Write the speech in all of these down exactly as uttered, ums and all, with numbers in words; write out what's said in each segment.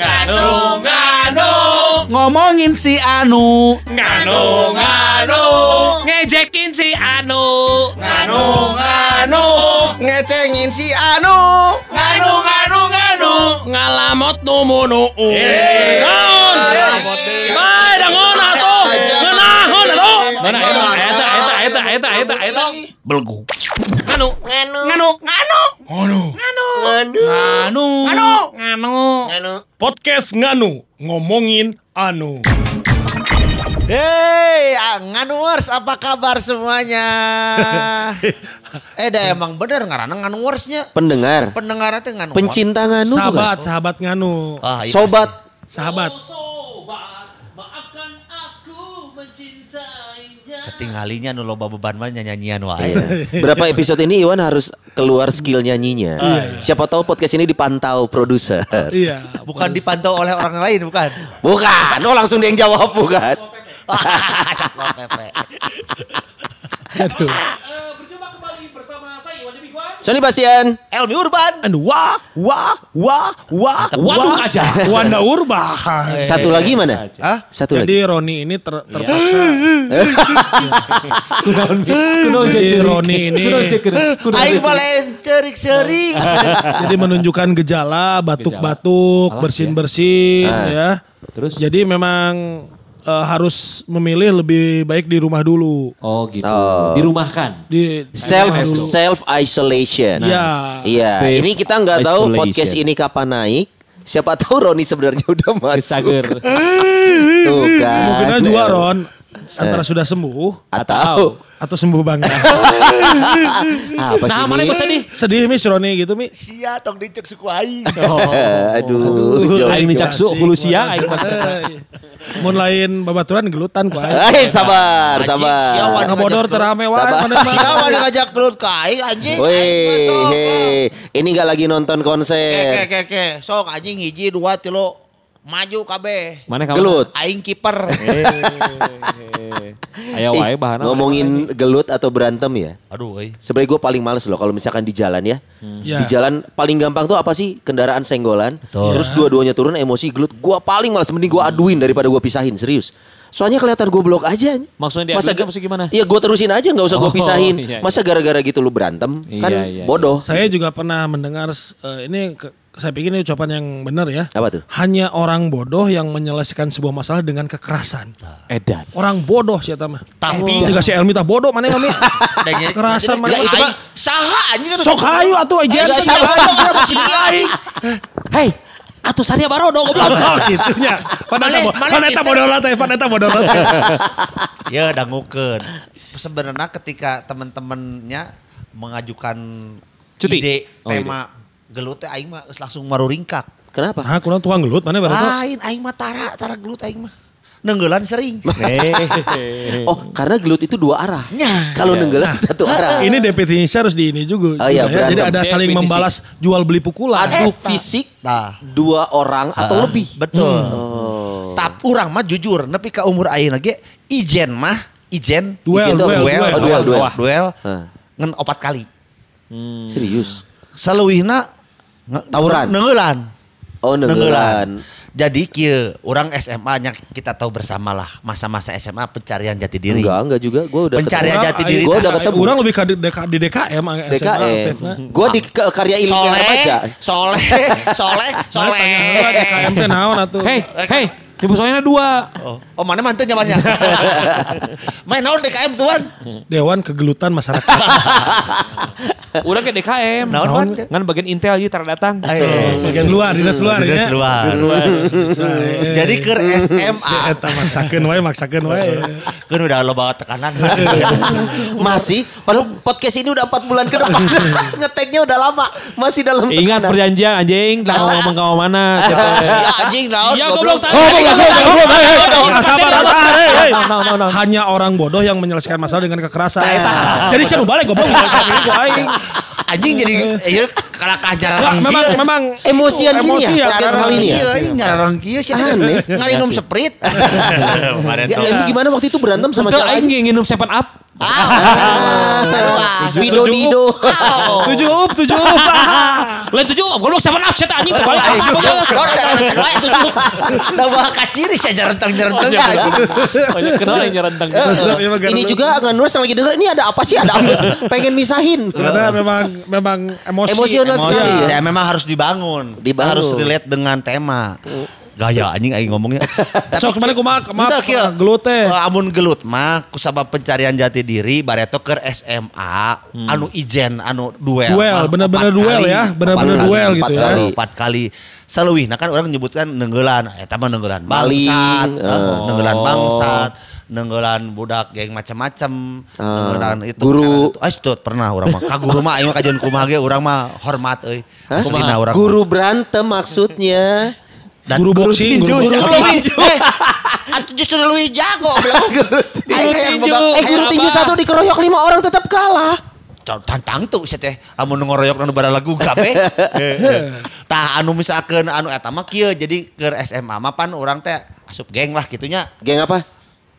Nganu, nganu, ngomongin si Anu. Nganu, nganu, ngejekin si Anu. Nganu, nganu, ngecengin si Anu. Nganu, nganu, nganu, ngalamot numunu. Yeay, ngalamot numunu. Dengon atuh, ngenahon atuh. Mana, eta, eta, eta, eta, eta, eta, belgu. Nganu, nganu, nganu, nganu, nganu, nganu, nganu, nganu, nganu, podcast Nganu ngomongin Anu. Hey, Nganuers, apa kabar semuanya? Eh, dah emang bener ngarana Nganuersnya. Pendengar, pendengar itu Nganu. Pencinta Nganu, sahabat, sahabat Nganu, sobat, sahabat. Ketinggalinya nu loba beban banyak nyanyian wae. Berapa episode ini Iwan harus keluar skill nyanyinya. Uh, iya. Siapa tahu podcast ini dipantau produser. Uh, iya, bukan dipantau oleh orang lain, bukan. Bukan, oh langsung dia yang jawab, bukan. Satpol P P. Aduh. Berjumpa kembali bersama saya Iwan Demiguan, Sony Bastian, Elmi Urban, and wah wah wah wah wah aja. Wanda Urban. Satu lagi mana? Hah? Satu lagi. Jadi Roni ini terpaksa. Jadi Roni ini. Aing balen cerik-cerik. Jadi menunjukkan gejala batuk-batuk, bersin-bersin, ya. Terus jadi memang Uh, harus memilih lebih baik di rumah dulu. Oh gitu. Oh. Dirumahkan. Di self self isolation. Iya. Nice. Yeah. Ini kita nggak tahu podcast ini kapan naik. Siapa tahu Roni sebenarnya udah masuk. Tuh kan. Mungkin aja dua Ron. Antara sudah sembuh atau atau sembuh banget. Apa sih? Nah, mana yang sedih? Sedih mi Roni gitu mi. Sia tong dicek suku aing. Aduh. Aing dicek suku hulu sia aing. Mun lain babaturan gelutan ku aing. Hei sabar, sabar. Siawan bodor terame wae mana. Siawan ngajak gelut ka aing anjing. Weh, hei. Ini enggak lagi nonton konser. Kek kek kek. Sok anjing hiji dua tilo maju kabeh. Mana kamu? Gelut. Aing kiper. Ayo wae bahana. Ngomongin gelut atau berantem ya? Aduh euy. Sebenarnya gue paling males loh kalau misalkan di jalan ya. Hmm. Yeah. Di jalan paling gampang tuh apa sih? Kendaraan senggolan. Betul. Terus dua-duanya turun emosi gelut. Gue paling males, mending gue aduin daripada gue pisahin, serius. Soalnya kelihatan gue blok aja. Maksudnya dia masa ga, gimana? Iya gue terusin aja gak usah oh, gue pisahin. Iya, iya. Masa gara-gara gitu lu berantem iya, kan iya, bodoh. Saya juga pernah mendengar uh, ini ke, saya pikir ini ucapan yang benar ya. Apa tuh? Hanya orang bodoh yang menyelesaikan sebuah masalah dengan kekerasan. Edan. Orang bodoh siapa mah. Tapi. Jika si Elmi tak bodoh mana Elmi. Kekerasan mana. Itu mah. Saha anjing. Sok hayu atuh aja. Hei. Atuh saria barodo goblok. Oh gitunya. Paneta bodoh lah teh, paneta bodoh lah teh. Ya dangukeun. Sebenarnya ketika teman-temannya mengajukan cuti. Ide oh, tema gelut teh aing mah langsung maruringkak. Kenapa? Nah, kurang tukang gelut mana barodo. Lain aing mah tara, tara gelut aing mah. Nenggelan sering. Oh karena gelut itu dua arah. Kalau ya. Nenggelan nah, satu arah. Ini definisinya harus di ini juga. Oh, iya, ya. Jadi ada saling definisi. Membalas jual beli pukulan. Adu fisik nah. Dua orang uh, atau lebih. Betul. Hmm. Oh. Tapi orang mah jujur. Tapi ke umur aing lagi. Ijen mah. Ijen. Duel. Ijen duel. Duel. Oh, duel. Duel. Duel. Huh. Ngen opat kali. Hmm. Serius. Saluwihna. Tawuran. Nenggelan. Oh nenggelan. Jadi kia orang S M A-nya kita tahu bersamalah masa-masa S M A pencarian jati diri. Enggak, enggak juga. Gua udah pencarian ketemu. Jati diri. Gua udah ketemu. Orang lebih di, di D K M, D K M. Gua di karya ilmu remaja. Soleh, soleh, soleh. D K M teh naon atuh? Hei, hei, ibu soalnya dua. Oh, oh mana mantu nyamannya? Main naon D K M tuan? Dewan Kegelutan Masyarakat. Urang ke D K M, naon ngan bagian intel ieu tara datang. Bagian luar, dinas luar ya. Dinas luar. Jadi keur S M A eta maksakeun wae, maksakeun wae. Keun udah loba tekanan. Masih, padahal podcast ini udah empat bulan ke depan. Ngeteknya udah lama, masih dalam tekanan. Ingat perjanjian anjing, tahu ngomong ka mana. Anjing naon? Ya goblok tadi. Hanya orang bodoh yang menyelesaikan masalah dengan kekerasan. Jadi cenah balik goblok. Anjing jadi ya kalah kajaran memang memang emosian gini ya podcast kali ini ya nyararan kieu sih ngalinum sprit. Gimana waktu itu berantem sama si aing nginum seven up Video Dido. Tujuh up, tujuh up. Lain tujuh up, kalau sama nafsu tak anjing terbalik. Lain tujuh up. Nambah kaciri saya jerentang-jerentang. Kenal yang jerentang. Ini juga nggak nulis lagi dengar ini ada apa sih? Ada apa? Pengen misahin. Karena memang memang emosi. Emosional sekali. Ya memang harus dibangun. Harus relate dengan tema. Gaya anjing aing ngomongnya. Sok kemarin kumaha maaf gelut teh. Amun gelut mah kusabab pencarian jati diri bareto keur S M A hmm. anu ijen anu duel. Duel bener-bener duel kali, ya, bener-bener duel kali, gitu ya. empat kali Saleuwihna kan orang menyebutkan neunggelan, eta mah neunggelan bangsat, oh. neunggelan bangsat. Nenggelan budak geng macam-macam, uh, nenggelan itu. Guru, ah itu pernah orang mah. Kaguru mah, ayo kajian kumah ge, orang mah hormat, eh. Guru berantem maksudnya. Dan guru boxing, guru tinju. Aku justru lebih jago. Eh guru tinju satu dikeroyok lima orang tetap kalah. Tantang tuh sih teh, amun ngoroyok anu bara lagu gabe. Tah anu misalkan anu eta mah kieu jadi keur S M A mah pan urang teh asup geng lah kitunya. Geng apa?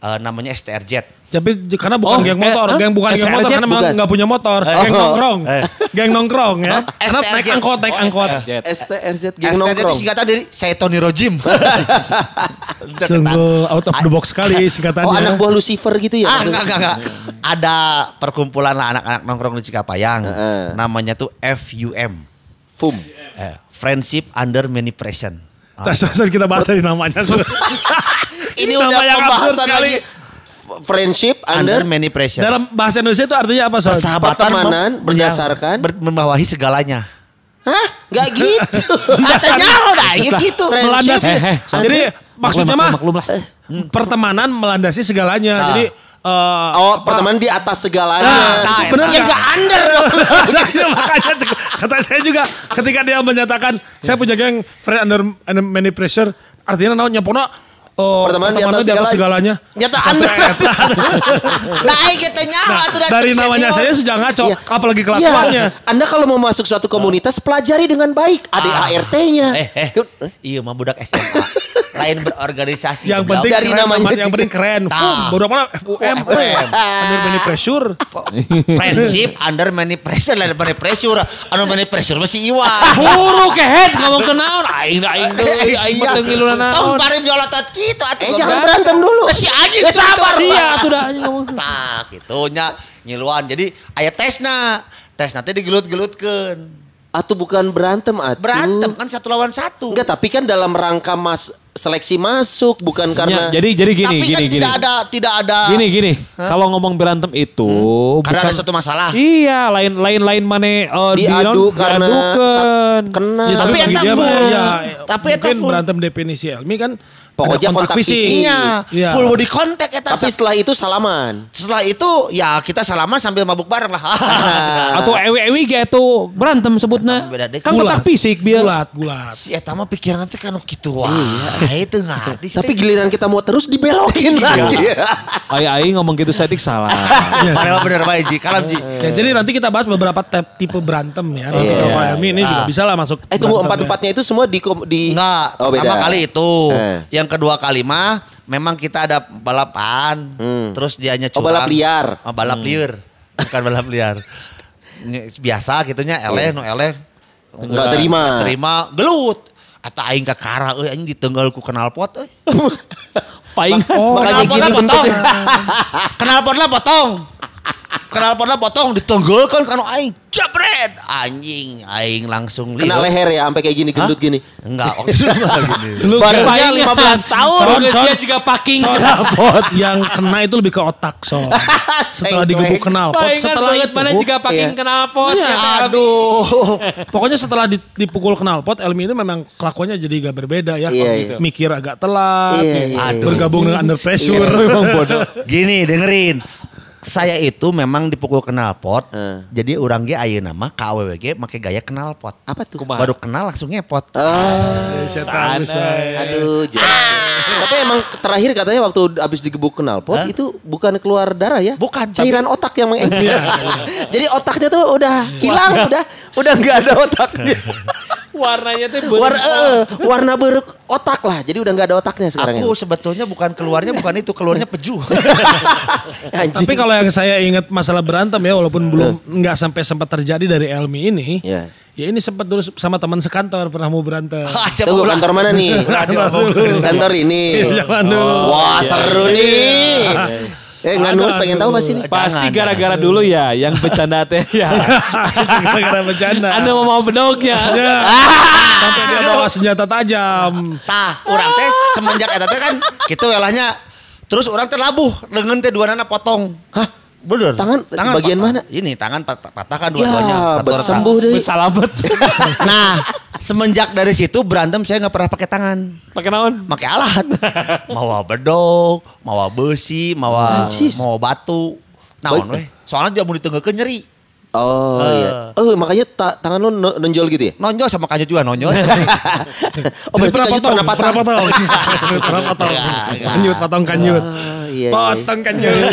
Uh, namanya S T R Jet. Tapi karena bukan oh, geng motor, eh, geng bukan S R Jet, geng motor karena bukan. Memang nggak punya motor, oh. geng nongkrong, eh. geng nongkrong ya. Karena naik angkot, naik oh, angkot. S T R Jet, geng nongkrong. S T R Jet singkatan dari saya Tony Rojim. Sungguh out of the box sekali singkatannya. Oh anak buah Lucifer gitu ya? Ah, enggak, enggak, enggak. Ada perkumpulan lah anak-anak nongkrong di Cikapayang. Uh-uh. Namanya tuh F U M. F U M. Eh, Friendship Under Manipulation. Oh, Tasar kita bahas dari namanya. Ini udah pembahasan lagi friendship under, under many pressure. Dalam bahasa Indonesia itu artinya apa? Soal? Persahabatan mem- berdasarkan ber- membawahi segalanya. Hah? Gak gitu. Artinya loh dah gitu. Melandasi. Jadi maksudnya mah pertemanan melandasi segalanya. Nah. Jadi Uh, oh pertemanan di atas segalanya. Nah, nah, bener ya gak under dong. Makanya kata saya juga ketika dia menyatakan saya punya geng friend under, under many pressure. Artinya nanya pono. Oh, pertemanan di atas segala, segalanya. Nyataan. Baik kita nyawa tuh dari namanya saya sudah ngaco, iya. apalagi kelakuannya. Iya. Anda kalau mau masuk suatu komunitas pelajari dengan baik A D H R T-nya. Ah. Eh, eh. Iya mah budak S M A. Lain berorganisasi. Yang penting dari keren, namanya yang penting keren. Bodoh mana F U M. Under many pressure. Friendship under many pressure, under many pressure. Under many pressure masih Iwan. Buru kehead ngomong kenaon aing aing deui aing beteng ngilunan naon. Tong bari nyolotot kieu. Gitu, eh jangan berantem dulu. Si anjing sabar sia atuh dah ngomong. Nah, kitunya nyiluan. Jadi aya tesna. Tesna teh digelut-gelutkeun. Atuh bukan berantem atuh. Berantem kan satu lawan satu. Enggak, tapi kan dalam rangka mas seleksi masuk bukan karena ya, Jadi jadi gini tapi gini kan gini. Tidak ada tidak ada. Gini gini. Huh? Kalau ngomong berantem itu hmm. karena bukan, ada satu masalah. Iya, lain lain lain mane uh, diadu di karena sat- kena. Ya, tapi eta ya, ya, tapi eta mungkin berantem definisi ilmi kan pokoknya kontak, kontak fisiknya, iya. full body contact. Eta. Tapi setelah itu salaman. Setelah itu ya kita salaman sambil mabuk bareng lah. Atau ewi-ewi gitu berantem sebutnya. Kan kontak fisik biar. Gulat, gulat. Si eta mah pikiran nanti kan gitu. Wah iya. itu ngerti. Tapi giliran kita mau terus dibelokin lagi. Ai-ai ngomong gitu sadik salah. Padahal bener Pak Eji, kalem Ji. Jadi nanti kita bahas beberapa tipe berantem ya. Nanti kalau Pak Elmi ini juga bisa lah masuk. Eh tunggu empat-empatnya itu semua di... Enggak, pertama kali itu. Yang kedua kali mah memang kita ada balapan, hmm. terus dianya curang. Oh balap liar. Oh, balap hmm. liar, bukan balap liar. Biasa gitunya eleh, hmm. no eleh. Enggak terima. Nggak terima, gelut. Atau aing kakara, eh aing ditenggalku knalpot. Eh. Paing. Oh, knalpot lah potong. Knalpot lah potong. Knalpot lah potong, ditenggalkan kan aing. Jabret, anjing, aing langsung lihat. Kena leher ya, sampai kayak gini, gendut gini. Enggak, waktu itu enggak gini. Barunya lima belas tahun. Dia juga packing knalpot. Yang kena itu lebih ke otak, so. Setelah digebuk knalpot, setelah itu. Mana juga packing knalpot. Ya, aduh. Pokoknya setelah dipukul knalpot, Elmi itu memang kelakuannya jadi agak berbeda ya. Mikir agak telat, bergabung dengan under pressure. Gini, dengerin. Saya itu memang dipukul knalpot. Uh. Jadi orang ge ayeuna mah ka awewe ge make gaya knalpot. Apa tuh? Kumaha? Baru kenal langsung ngepot. Oh, ah, setan saya. Aduh, jangan. Ah. Tapi emang terakhir katanya waktu habis digebuk knalpot huh? itu bukan keluar darah ya? Bukan. Cairan tapi... otak yang mengeksplor. Jadi otaknya tuh udah hilang, udah udah enggak ada otaknya. Warnanya tuh War, uh, warna beruk otak lah. Jadi udah nggak ada otaknya sekarang. Aku ini. Sebetulnya bukan keluarnya bukan itu, keluarnya peju. Tapi kalau yang saya ingat masalah berantem ya, walaupun belum nggak sampai sempat terjadi dari Elmi ini. Yeah. Ya ini sempat dulu sama teman sekantor pernah mau berantem. Tuh kantor mana nih? Kantor ini. Oh, wah seru yeah. nih. Yeah. Eh nggak nulis pengen tahu pasti nih. Pasti gara-gara dulu ya yang bercanda teh ya. Gara-gara bercanda. Anda mau mau bedognya. Sampai dia bawa senjata tajam. Tah, orang teh semenjak eta teh kan kita welahnya terus orang terlabuh dengan teh dua nana potong. Hah? Bener. Tangan, tangan bagian patah. Mana? Ini tangan patah, patah kan dua-duanya. Ya, sembuh deh. Salamet. Nah, semenjak dari situ berantem saya nggak pernah pakai tangan. Pakai naon? Pakai alat. Mawa bedog, mawa besi, mawa Mancis. Mawa batu. Naon weh. Soalnya dia mau ditenggekeun nyeri. Oh uh. iya. Oh, makanya ta tangan lu nonjol gitu ya? Nonjol sama kanjut juga nonjol. Oh, berarti kanjut pernah patah. Pernah patah. Pernah patah. Kanjut, patong kanjut. Iya, potong kan juga.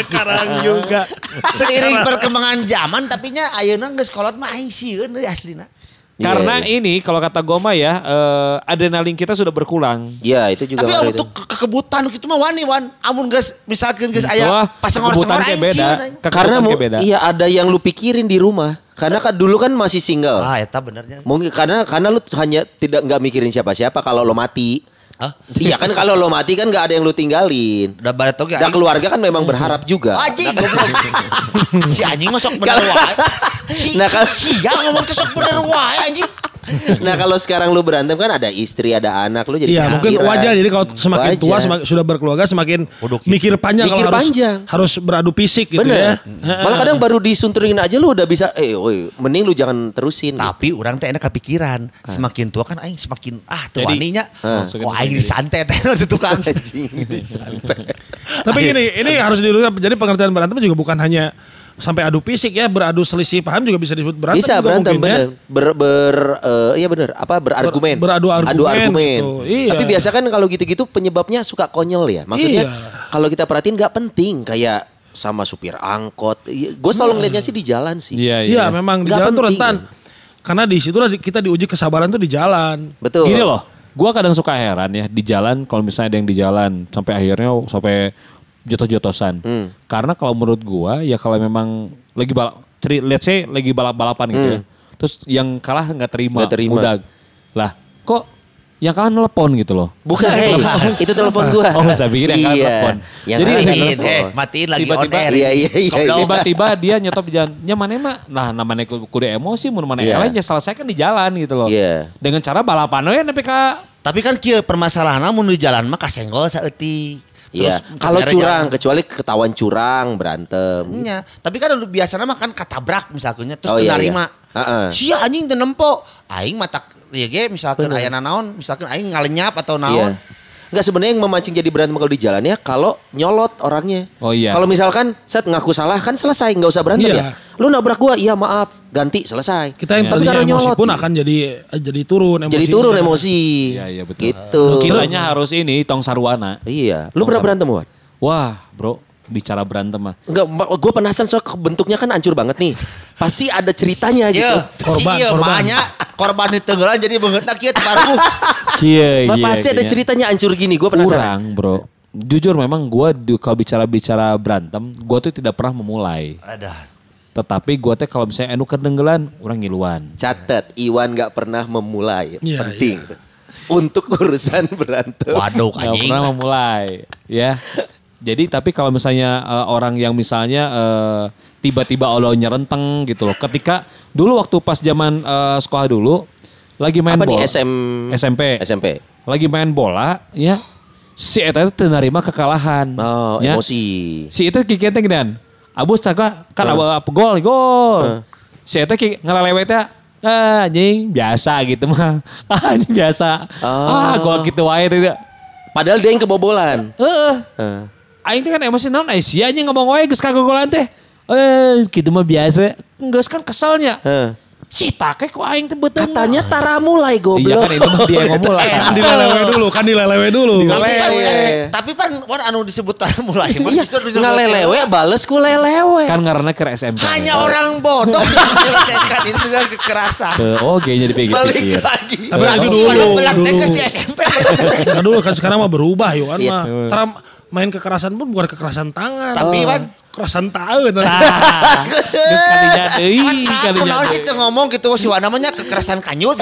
Sekarang juga. Seiring perkembangan zaman tapi nya ayeuna geus kolot mah aing sieun deui aslina. Karena yeah, ini kalau kata Goma ya, uh, adrenalin kita sudah berkurang. Iya, yeah, itu juga. Tapi untuk itu. Kekebutan gitu mah wani wan. Amun geus misalkeun geus aya pasengor-sengor aing sieun. Karena mau, iya ada yang lu pikirin di rumah. Karena kan dulu kan masih single. Ah, eta benernya. Mungkin karena karena lu hanya tidak enggak mikirin siapa-siapa kalau lo mati. Hah? Iya kan kalau lo mati kan gak ada yang lo tinggalin. Udah baret oke. Dan keluarga kan memang berharap juga. Anjing. Si anjing masuk bener wae. Si siang ngomong kesok bener wae anjing. Nah kalau sekarang lo berantem kan ada istri ada anak lo jadi. Iya mungkin wajar jadi kalau semakin wajar. Tua semakin, sudah berkeluarga semakin Udukin. Mikir panjang. Mikir kalau panjang. Harus, harus beradu fisik gitu bener. Ya. Malah kadang baru disunturin aja lo udah bisa. Eh woy, mending lo jangan terusin. Tapi gitu. Orang teh enak kepikiran. Semakin tua kan aing semakin ah tua aninya. Kok aing disantet itu tukang anjing disantet. Tapi gini, ini harus diluruskan. Jadi pengertian berantem juga bukan hanya sampai adu fisik ya, beradu selisih paham juga bisa disebut berantem. Bisa berantem benar. Ber, ber uh, iya benar, apa berargumen. Ber, beradu argumen. Adu argumen. Gitu. Iya. Tapi biasa kan kalau gitu-gitu penyebabnya suka konyol ya. Maksudnya iya. Kalau kita perhatiin gak penting kayak sama supir angkot. Gue selalu ngeliatnya sih di jalan sih. Iya, iya. Ya, memang di jalan tuh rentan. Karena di situlah kita diuji kesabaran tuh di jalan. Betul. Gini loh. Gue kadang suka heran ya di jalan kalau misalnya ada yang di jalan sampai akhirnya sampai jotos-jotosan. Hmm. Karena kalau menurut gue ya kalau memang lagi balap, let's say lagi balap-balapan gitu hmm. ya. Terus yang kalah nggak terima, gak terima. Udah lah kok yang kalah nelpon gitu loh. Bukan, hey, itu telepon gue. Oh saya pikir yang kalah iya. Nelpon. Yang jadi matiin, eh, matiin lagi tiba-tiba, on air. Iya, iya, iya, iya. Tiba-tiba dia nyetop di jalan. Ya mana emak? Nah namanya kuda emosi, mana yeah. Lain ya selesaikan di jalan gitu loh. Yeah. Dengan cara balapan. Oh ya tapi kak. Tapi kan kia permasalahan namun di jalan mah kasenggol saeutik. Iya, kalau curang jalan. Kecuali ketahuan curang berantem. Iya, tapi kan biasanya mah kan katabrak misalnya terus oh, iya, narima. Iya. Uh -uh. Si anjing teu nempo, aing mata ieu ge misalkan ayana naon, misalkan aing ngalenyap atau naon. Iya. Enggak sebenarnya yang memancing jadi berantem kalau di jalan ya kalau nyolot orangnya. Oh iya. Kalau misalkan set ngaku salah kan selesai, enggak usah berantem iya. Ya. Lu nabrak gua, iya maaf, ganti selesai. Kita yang tadinya emosi nyolot, pun akan jadi jadi turun emosi. Jadi turun emosi. Iya iya betul. Gitu. Lu kiranya harus ini tong sarwana. Iya. Lu pernah berantem Wan? Wah, Bro, bicara berantem mah. Enggak, gua penasaran soal bentuknya kan hancur banget nih. Pasti ada ceritanya gitu. Korban, iya, korban. Korban ditenggelam jadi bengetna kieu tebarku. Iya, iya. Pasti ada ceritanya hancur gini, gue penasaran. Kurang bro. Jujur memang gue kalau bicara-bicara berantem, gue tuh tidak pernah memulai. Ada. Tetapi gue teh kalau misalnya anu kedenggelan, orang ngiluan. Catet, Iwan gak pernah memulai. Ya, penting. Ya. Untuk urusan berantem. Waduh anjing. Gak pernah memulai. Ya. Jadi tapi kalau misalnya uh, orang yang misalnya tiba-tiba uh, olonya renteng gitu loh. Ketika dulu waktu pas zaman uh, sekolah dulu. Lagi main apa bola. Apa nih S M... SMP. SMP. Lagi main bola, ya. Si Eta itu menerima kekalahan. Oh, ya. Emosi. Si Eta kikiannya ginian. Abus cakap, kan awal huh? Gol, gol. Huh? Si Eta ngelalewetnya. Ah, anjing, biasa gitu mah. Ah, anjing biasa. Oh. Ah, gol gitu wae. Padahal dia yang kebobolan. Heeh. Uh, Aing uh. Kan emosi naon, aing sia anjing ngomong wae geus kagogolan teh. Eh, gitu mah biasa. Geus kan keselnya. Heeh. Uh. Citake kok aing teu beuteung. Katanya tara mulai goblok. Iya kan itu dia yang ngomulai. Kan dilelewe dulu, kan dilelewe dulu. Tapi pan anu disebut tara mulai. Iya, ngalelewe bales ku lelewe. Kan ngaranna keur S M P. Hanya orang bodoh yang menyelesaikan itu dengan kekerasan. Oh kayaknya dipikir-pikir. Balik lagi. Tapi lanjut dulu. Kan dulu kan sekarang mah berubah yo kan mah. Tara main kekerasan pun bukan kekerasan tangan. Tapi pan kerasan tahun lah. Kadinya deui, kadinya. Kalau kita ngomong gitu si Wana namanya kekerasan kanyut.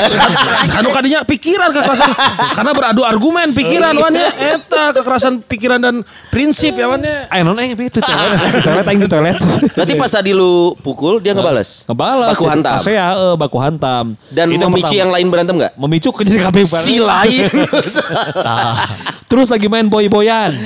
Anu kadinya pikiran kekerasan. Karena beradu argumen pikiran Wana eta kekerasan pikiran dan prinsip ya Wana. Ayeuna aing kitu teh. Toilet aing di toilet. Berarti pas tadi lu pukul dia ngebales. Ngebales. Baku hantam. Saya heeh baku hantam. Dan memicu yang lain berantem enggak? Memicu jadi kabeh bareng. Si lain. Terus lagi main boy-boyan.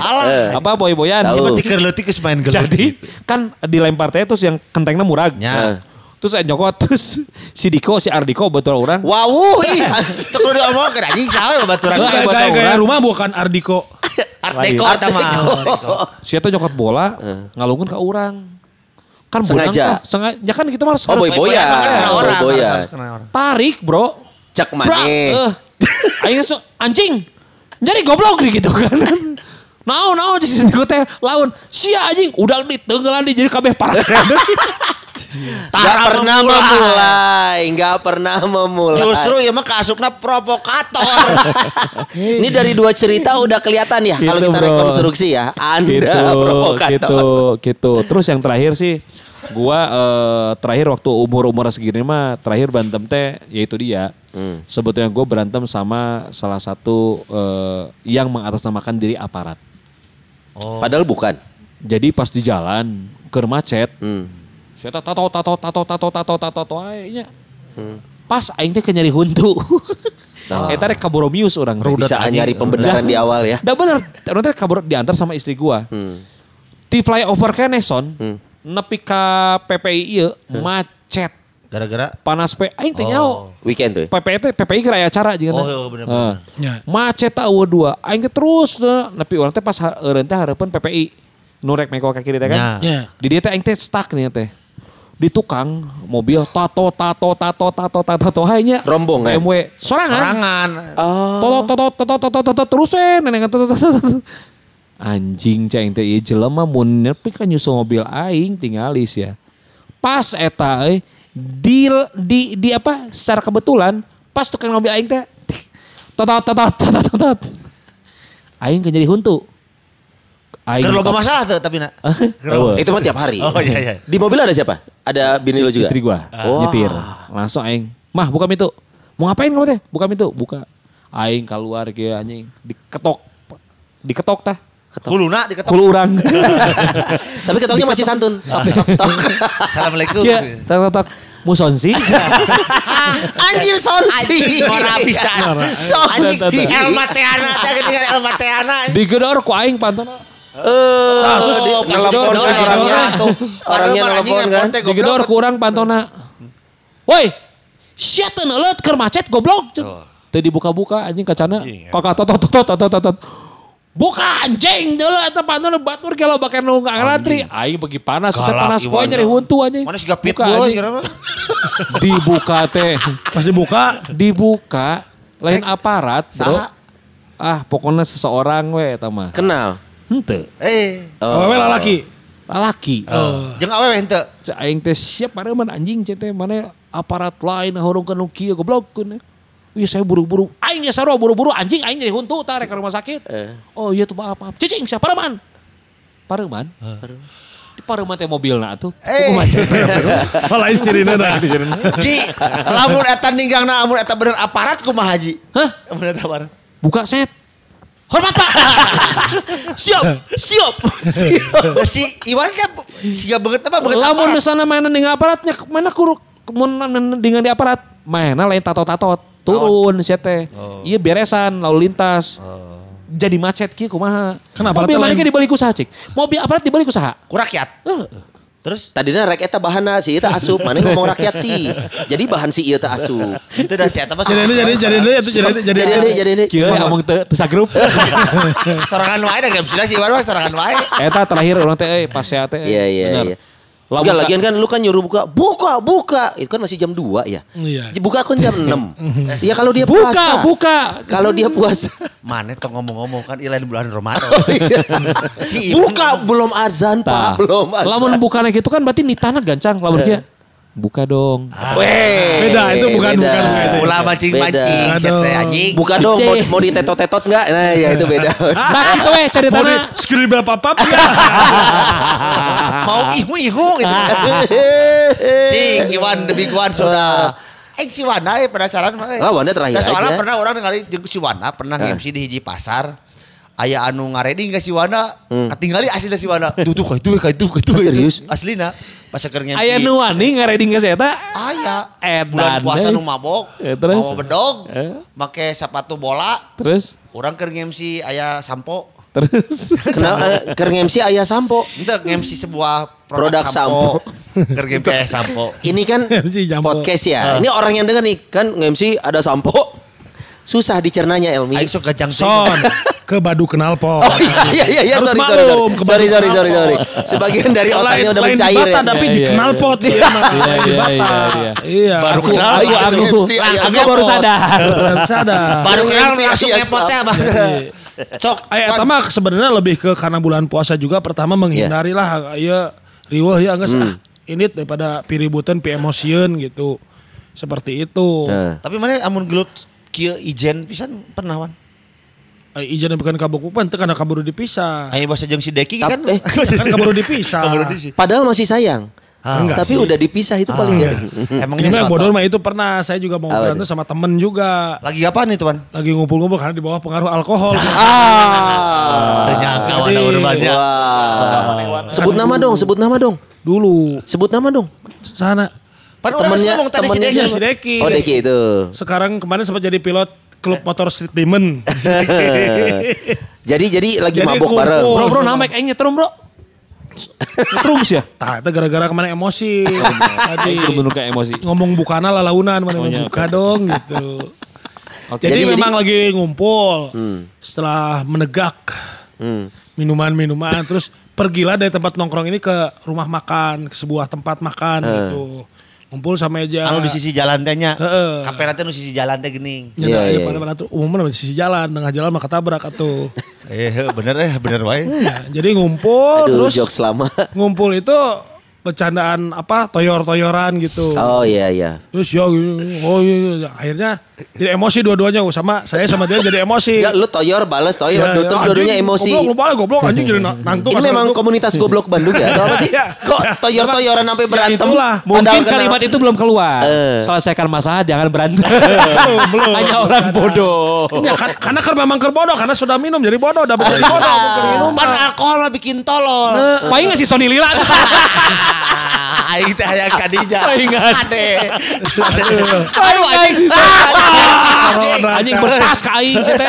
Apa boy-boyan? Seperti kerleutik geus main gelut. Jadi kan dilempar teh terus yang kentengnya murag. Ya. Terus nyokot terus si Diko si Ardiko baturan orang. Wow, ih. Teu diomong ke anjing sae baturan. Gaya rumah bukan Ardiko. Ardiko tama. Sia teh nyokot bola ngalungkeun ka urang. Kan sengaja. Sengaja kan kita harus oh, boy-boyan. Boy-boyan. Tarik, Bro. Cek maneh. Aing anjing. Jadi goblok gitu kan. Nau nau jadi gue teh lawan si anjing udah ditenggelan di jadi kabeh paras. Gak pernah memulai, gak pernah memulai. Justru ya mah kasupna provokator. Ini dari dua cerita udah kelihatan ya gitu, kalau kita rekonstruksi ya. Anda gitu, provokator. Gitu, gitu. Terus yang terakhir sih gua uh, terakhir waktu umur-umur segini mah terakhir bantem teh yaitu dia. Hmm. Sebetulnya gue berantem sama salah satu uh, yang mengatasnamakan diri aparat. Oh. Padahal bukan. Jadi pas di jalan keur macet. Hmm. Saya tato tato tato tato tato tato tato aja. Hmm. Pas aing teh kenyari huntu. Nah. Eta rek kaboromius orang. Bisa nyari pembenaran di awal ya. Dah bener. Orang teh kabur diantar sama istri gua. Hmm. Di flyover Keneson. Hmm. Nepi ka P P I ieu hmm. macet. Gara-gara panas pe aing teh nyaho weekend tuh P P I P P I keur aya acara jeung oh, oh bener uh. yeah. Macet eueuh dua aing teh terus nepi urang teh pas eureun teh hareupeun P P I nu rek meko ka kiri teh kan yeah. Yeah. Di dieu teh aing teh stuck nih teh di tukang mobil tato tato tato tato tato tato hanya rombongan M W sorangan sorangan tato tato tato tato tato terus eh neneng tato tato anjing cai teh ieu jelema mun nepi ka nyusul mobil aing tinggalis ya pas eta euy Di, di di apa secara kebetulan pas tukang mobil aing teh totot totot totot totot aing kan jadi huntu aing kalau enggak masalah tuh tapi nak itu mah tiap hari. Oh iya iya. Di mobil ada siapa? Ada bini lu juga? Istri gua. Oh. Nyetir. Langsung aing, "Mah, buka pintu." "Mau ngapain kamu teh?" "Buka pintu." Buka. Aing keluar ge anjing diketok. Diketok tah. Kuluna diketok. Kulu urang. Tapi ketoknya masih santun. Assalamualaikum. Iya, tok-tok. Musonsi. Anjir sonsi. Ora pisan. Sonsi. Elma Teana teh ketinggalan Elma Teana. Digedor ku aing pantona. Eh, nelpon orangnya tuh. Orangnya nelpon kan. Digedor ku urang pantona. Woi. Sia teu neuleut keur macet goblok. Teu dibuka-buka anjing kacana. Kakak tot tot tot tot. Buka anjing dulu atau pantun batur kalau bakal nunggu ngelantri. Aing bagi panas, kita panas poin nyari huntu anjing. Mana juga pit boy sekarang mah. Dibuka teh. Pas dibuka. Dibuka. Lain aparat bro. Ah pokoknya seseorang weh tamah. Kenal? Henteu. Eh. Awewe lalaki? Lalaki. Jeng awewe henteu. Aing teh siap mana man anjing cete mana aparat lain horongkan nukia goblok kun. Wih saya buru-buru, aing ya sarua buru-buru anjing aing jadi huntu tarik ke rumah sakit. Eh. Oh iya tuh maaf maaf, cicing siapa pareman? Pareman? Pareman. Di pareman teh mobilna atuh. Eh. Malah lain cirina dah. Ji, lamun eta ninggangna amun eta bener aparat kumaha Ji? Hah? Amun eta aparat. Buka set. Hormat Pak. Siap, siap. Si Iwan kan siga banget apa banget. Lamun misalna mainan dengan aparatnya mana kuruk mainan dengan di aparat? Mainan lain tatot-tatot. Turun si teh. Oh. Iya beresan lalu lintas. Oh. Jadi macet kieu kumaha. Kenapa mobil maneh ge dibalik usaha cik. Mobil aparat dibalik usaha. Ku rakyat. Uh. Terus tadina rek eta bahanna si eta asup maneh ngomong rakyat sih. Jadi bahan si ieu teh asup. Itu da si eta mah. Jadi jadi jadi jadi jadi jadi jadi jadi jadi kieu ngomong teu sagrup. Sorangan wae da geus si Iwan mah sorangan wae. Eta terakhir urang teh euy pas si teh. Iya iya iya. Enggak, lagian kan lu kan nyuruh buka, buka, buka. Itu kan masih jam dua ya. Iya. Buka kan jam enam. Ya kalau dia buka, puasa. Buka, buka. Kalau dia puasa. Mana tuh ngomong-ngomong kan ilain bulan Ramadan. Oh, iya. Buka, belum azan Pak, belum azan. Lamun bukanya gitu kan berarti nitana gancang lamun dia. Buka dong. Ah, Weh, beda itu bukan beda. Bukan itu. Ulah mancing-mancing, sete anjing. Buka dong, mau, mau ditetot-tetot enggak? Nah, ya itu beda. Nah, itu weh cari tanah. Skribel papap. Mau ihu-ihu gitu. Cing, Iwan the big one sudah. Eh si Wana eh penasaran mah. Ah, Wana terakhir. Nah, soalnya aja. Pernah orang ningali si Wana pernah ah. nge-M C di hiji pasar. Aya anu ngaredi enggak si Wana, hmm. katinggali aslinya si Wana. Duh tuh kayak itu, kayak itu, kayak itu. Serius? Aslina. Pas sekernya. Aya anu wani ngareding ke seta. Aya. Bulan puasa nu mabok. Ya, terus. Mau bedog. Ya. Make sepatu bola. Terus. Orang keur nge-M C aya sampo. Terus. Kenapa keur nge-M C aya sampo? Entek nge-M C sebuah produk, produk sampo. Keur nge-M C aya sampo. Ini kan podcast ya. Uh. Ini orang yang denger nih kan nge-M C ada sampo. Susah dicernanya Elmi. Ayo sok gajang son. Ke badu knalpot. Oh iya iya iya sorry sorry sorry sorry sorry sorry. Sebagian dari otaknya udah mencair ya. Tapi di knalpot sih. Iya iya iya iya. Baru kenal aku langsung baru sadar. sadar. Baru kenal langsung ngepotnya Bang. Sok. Aya eta mah sebenarnya lebih ke karena bulan puasa juga pertama menghindarilah ieu riweuh ya geus ah. Ini daripada piributan pi emosieun gitu. Seperti itu. Tapi mana amun gelut kieu ijen pisan pernah Wan. Ijen bukan kabuk pupan, itu karena kaburu dipisah. Ayo bahasa jeng si Deki kan, eh, kan kaburu dipisah. Padahal masih sayang. Ah, tapi sih. Udah dipisah itu ah, paling jadi. Emangnya gimana bodor mah itu pernah saya juga mau ngobrol oh, sama temen juga. Lagi apa nih Tuan? Lagi ngumpul-ngumpul karena di bawah pengaruh alkohol. Ah, ah ternyata ada urbannya. Wow. Sebut nama dulu. dong, sebut nama dong. Dulu. Sebut nama dong. Sana. Padahal temennya, orang temennya, temennya si Deki. Si Deki. Oh Deki itu. Sekarang kemarin sempat jadi pilot klub motor Street Demon. jadi jadi lagi jadi mabok bareng. Bro bro namek aing nyetrum bro. Nyetrum ya? Tah itu gara-gara kemana emosi. Tadi emosi. Ngomong bukana lalaunan mana oh, ya, buka okay. dong gitu. Okay. Jadi, jadi memang jadi, lagi ngumpul. Hmm. Setelah menegak hmm. minuman-minuman terus pergilah dari tempat nongkrong ini ke rumah makan, ke sebuah tempat makan hmm. gitu. Kumpul sama aja. Kalau di sisi jalan tanya, uh, kaperate nu sisi jalan teh geuning. Iya, iya, iya. Pada-pada tuh umumnya di sisi jalan, tengah jalan mah ketabrak atuh. Eh, bener ya, bener wae. Jadi ngumpul aduh, terus jok selama. Ngumpul itu bercandaan apa? Toyor-toyoran gitu. Oh iya iya. Terus ya oh iya, akhirnya jadi emosi dua-duanya sama saya sama dia jadi emosi. Enggak lu toyor balas toyor ya, terus ya, dua-duanya emosi. Goblok lu balas goblok anjing jadi nantu. Ini memang komunitas goblok Bandung ya. Apa sih? Kok toyor-toyoran sampai berantem? Ya, mungkin kalimat itu belum keluar. Uh. Selesaikan masalah jangan berantem. belum. Hanya orang bodoh. Ya, karena kan memang kerbodoh karena sudah minum jadi bodoh udah jadi bodoh minum. Pan alkohol bikin tolol. Paling ngasih Sony Lila. Aing teh hayang Kadija. Ade. Aduh aing. Anjing betas ka aing teh.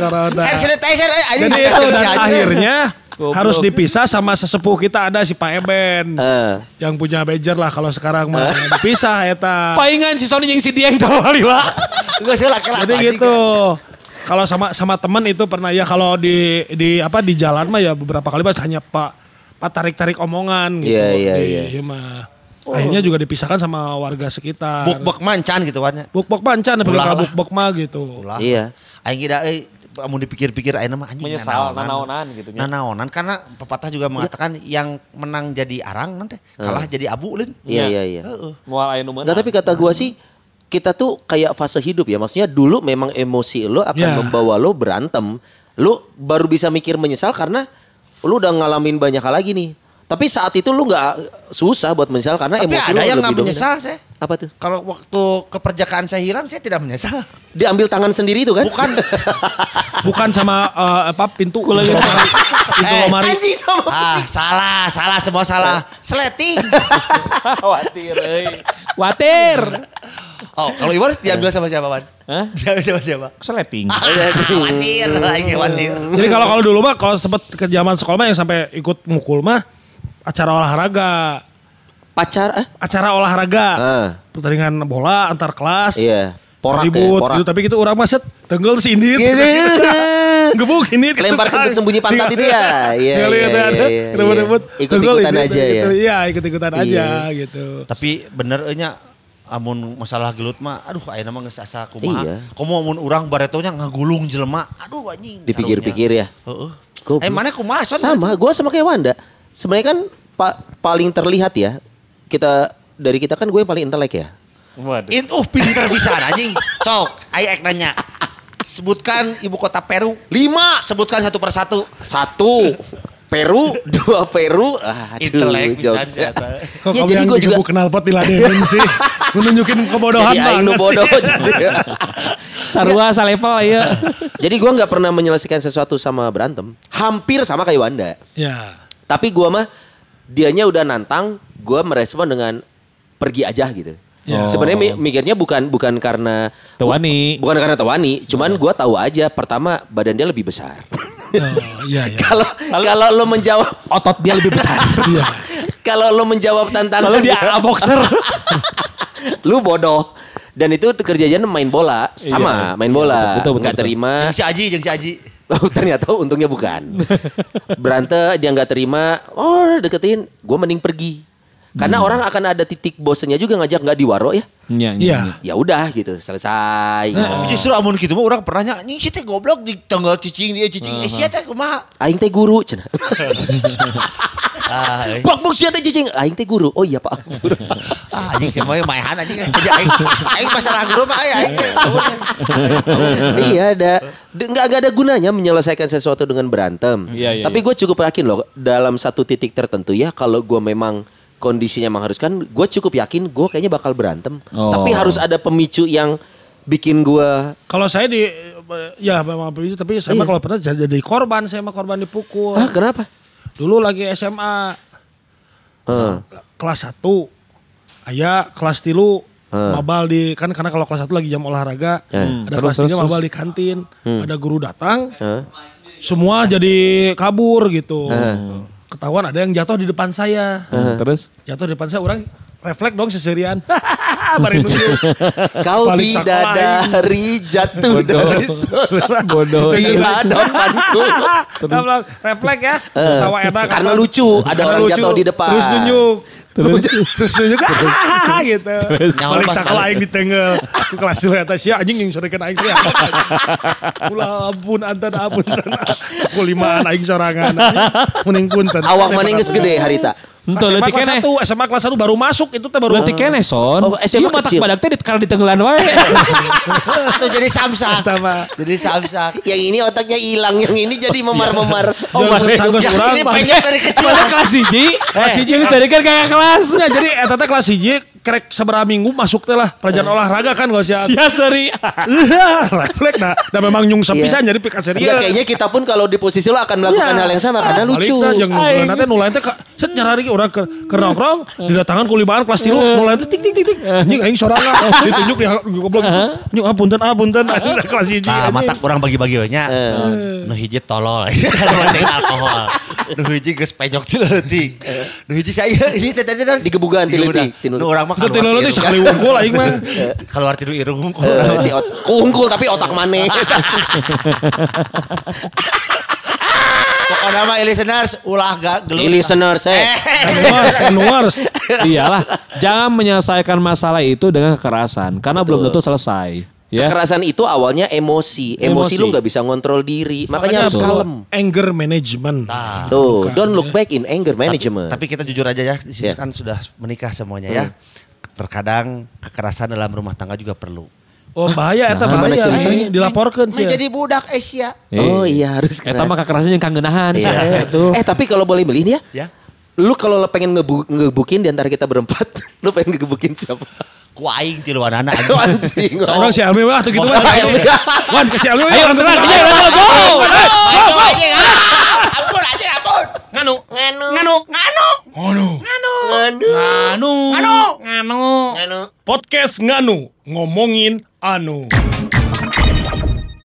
Karena. Jadi itu dan akhirnya harus dipisah sama sesepuh kita ada si Pak Eben. Uh. Yang punya bejer lah kalau sekarang mah dipisah eta. Paingan si Sony jeung si Dieng tololila. Geus laki-laki. Jadi gitu. Kalau sama sama teman itu pernah ya kalau di di apa di jalan mah ya beberapa kali pas hanya Pak Pak tarik-tarik omongan gitu. Iya, iya, iya. Iya mah. Akhirnya juga dipisahkan sama warga sekitar. Buk-buk mancan gitu warnya. Buk-buk mancan tapi enggak buk-buk mah gitu. Ulah. Iya. Aing kira euy amun dipikir-pikir ayeuna mah anjing menyesal nanaonan gitu nya. Nanaonan karena pepatah juga mengatakan yang menang jadi arang nanti kalah jadi abu lin. Iya, iya, iya. Heeh. Moal ayeuna mah. Enggak tapi kata gua sih kita tuh kayak fase hidup ya. Maksudnya dulu memang emosi lo akan membawa lo berantem. Lo baru bisa mikir menyesal karena lu udah ngalamin banyak hal lagi nih. Tapi saat itu lu gak susah buat menyesal karena tapi emosi lu lebih dominan. Tapi ada yang gak menyesal saya. Apa tuh? Kalau waktu keperjakaan saya hilang saya tidak menyesal. Diambil tangan sendiri itu kan? Bukan. Bukan sama uh, apa pintu. Pintu lemari. Anji sama ah, salah, salah semua salah. Sleting. Watir. Eh. Watir. Oh kalau Iwan diambil sama siapa Wan? Hah? Diambil sama siapa? Sleting. Watir. Watir. Jadi kalau kalau dulu mah kalau sempet ke zaman sekolah mah yang sampai ikut mukul mah. Acara olahraga. Pacar? Eh? Acara olahraga. Uh. Pertandingan bola antar kelas. Iya. Yeah. porak ribut, ya, porak. Gitu, tapi gitu orang maset tenggel sindit. Gebuk ini lempar kentut sembunyi pantat itu ya. Iya. Ribut-ribut. Ikut-ikutan aja ya. Iya, ikut-ikutan aja gitu. Tapi benernya amun masalah gelut mah aduh ayeuna mah geus asa kumaha. Iya. Komo amun urang baretonya ngagulung jelema. Aduh anjing. Dipikir-pikir ya. Heeh. Eh mana kumaha son? Sama, gua sama kayak Wanda. Sebenarnya kan pa- paling terlihat ya. Kita dari kita kan gue yang paling intelek ya. Waduh. In, uh pinter bisa anjing. Sok, ayo ek nanya. Sebutkan ibu kota Peru. Lima. Sebutkan satu persatu. Satu. Peru, dua Peru, ah, intelek bisa. Kok ya, jadi gue juga kenal pot diladenin sih, menunjukin kebodohan banget. Jadi bodoh. Sarua salevel ya. Jadi gue nggak pernah menyelesaikan sesuatu sama berantem. Hampir sama kayak Wanda. Ya. Tapi gue mah dianya udah nantang, gue merespon dengan pergi aja gitu. Ya. Oh. Sebenarnya mikirnya bukan bukan karena tawani, bukan karena tawani, cuman gue tahu aja. Pertama badan dia lebih besar. Kalau oh, kalau lo menjawab otot dia lebih besar. Kalau lo menjawab tantangan kalau dia ala boxer, lu bodoh. Dan itu kerjaan main bola sama iya, main bola. Betul, betul, nggak betul, terima. Jadi si Aji, jadi si Aji. Oh, ternyata untungnya bukan. Berante dia nggak terima. Oh deketin, gue mending pergi. Karena hmm. orang akan ada titik bosennya juga ngajak nggak diwaro ya. Iya. Ya, ya udah gitu selesai. Gitu. Oh. Justru amun gitu mah orang pernahnya nying si teh goblok di tanggal cicing dia cicing. Uh-huh. Eh sia teh kumaha? Aing teh guru cenah. Ah, bok bok sia teh cicing. Aing teh guru. Oh iya Pak. Ah anjing sama maehan anjing aja aing. Aing masalah guru mah aing. Iya ada enggak enggak ada gunanya menyelesaikan sesuatu dengan berantem. Ya, ya, tapi ya. Gue cukup yakin loh dalam satu titik tertentu ya kalau gue memang kondisinya mengharuskan, gue cukup yakin gue kayaknya bakal berantem. Oh. Tapi harus ada pemicu yang bikin gue. Kalau saya di, ya memang pemicu. Tapi saya iya. kalau pernah jadi korban, saya mah korban dipukul. Ah kenapa? Dulu lagi S M A, uh. kelas satu, ayah kelas tilu, uh. mabal di kan karena kalau kelas satu lagi jam olahraga, uh. ada terus, kelas tiga mabal di kantin, uh. ada guru datang, uh. semua jadi kabur gitu. Uh. Ketahuan ada yang jatuh di depan saya. Uh-huh. Terus? Jatuh di depan saya, orang refleks dong seserian. Baru dulu. Kau bidadari jatuh dari surga. Bodoh. Tidak depanku. Refleks ya. Uh. Ketawa enak. Karena apa? Lucu. Ada karena orang lucu, jatuh di depan. Terus nunjuk. Terus terus nunjuk. Gitu. Balik sakal aing ditenggel. Kelas ternyata sia anjing yang sorekan aing. Kula ampun antan ampun. Kulimaan aing sorangan. Mending punten. Awak maning geus gede harita. Entah leutik keneh. S M A kelas satu baru masuk itu teh baru. Leutik keneh son. Oh, S M A kecil. Iya matak badak teh karena ditenggelan wae. Itu jadi samsak. Jadi samsak. Yang ini otaknya hilang, yang ini jadi memar-memar. Oh, sanggeus urang. Ini banyak dari kecil. Kelas satu. Kelas satu yang sorekan kakak kelas. Jadi eta teh kelas satu kerek seberapa minggu masuk teh lah pelajaran olahraga kan gak sih? Sia seri. Refleks nah. Nah memang nyung sepisan jadi pikir serius. Ya kayaknya kita pun kalau di posisi lo akan melakukan hal yang sama karena lucu. Nanti nulain teh set nyarari orang ke nongkrong didatangan kulibahan kelas tilu nulain teh tik tik tik tik. Anjing aing sorangan ditunjuk ya goblok. Nyung apunten apunten kelas hiji. Ah matak orang bagi-bagi we nya. Nu hiji tolol. Penting alkohol. Nu hiji geus pejok ti leutik. Nu hiji saya ieu teh tadi digebugan ti leutik. Nu urang Ganti lolo tuh sekali wungkul aing mah. Kalau arti itu irung wungkul. Uh, si ot- wungkul tapi otak maneh. Pokoknya mah listeners ulah gak gelut. Listeners eh. Listeners. Iyalah, jangan menyelesaikan masalah itu dengan kekerasan karena betul. Belum tentu selesai. Ya. Kekerasan itu awalnya emosi. Emosi, emosi. Lu gak bisa ngontrol diri. Makanya, Makanya harus kalem. Anger management. Nah, tuh, don't look back in anger management. Tapi, tapi kita jujur aja ya, di sini yeah. kan sudah menikah semuanya hmm. ya. Terkadang kekerasan dalam rumah tangga juga perlu. Oh bahaya, eta nah, bahaya. Eh, dilaporkan sih. Menjadi budak Asia. Eh. Oh iya harus kena. Eta mah kekerasan yang kangeunahan. Yeah. Eh tapi kalau boleh beli ini ya. Yeah. Lu kalau pengen ngebu- ngebukin di antara kita berempat, lu pengen ngebukin siapa? Ku aing ti luar anak anjing. Orang si Almi wah tuh gitu wah. Wan ke si Almi. Ayo orang tenar. Ayo go. Go anjing. Ampun anjing ampun. Nganu. Nganu. Nganu. Nganu. Nganu. Nganu. Nganu. Nganu. Nganu. Podcast Nganu ngomongin anu.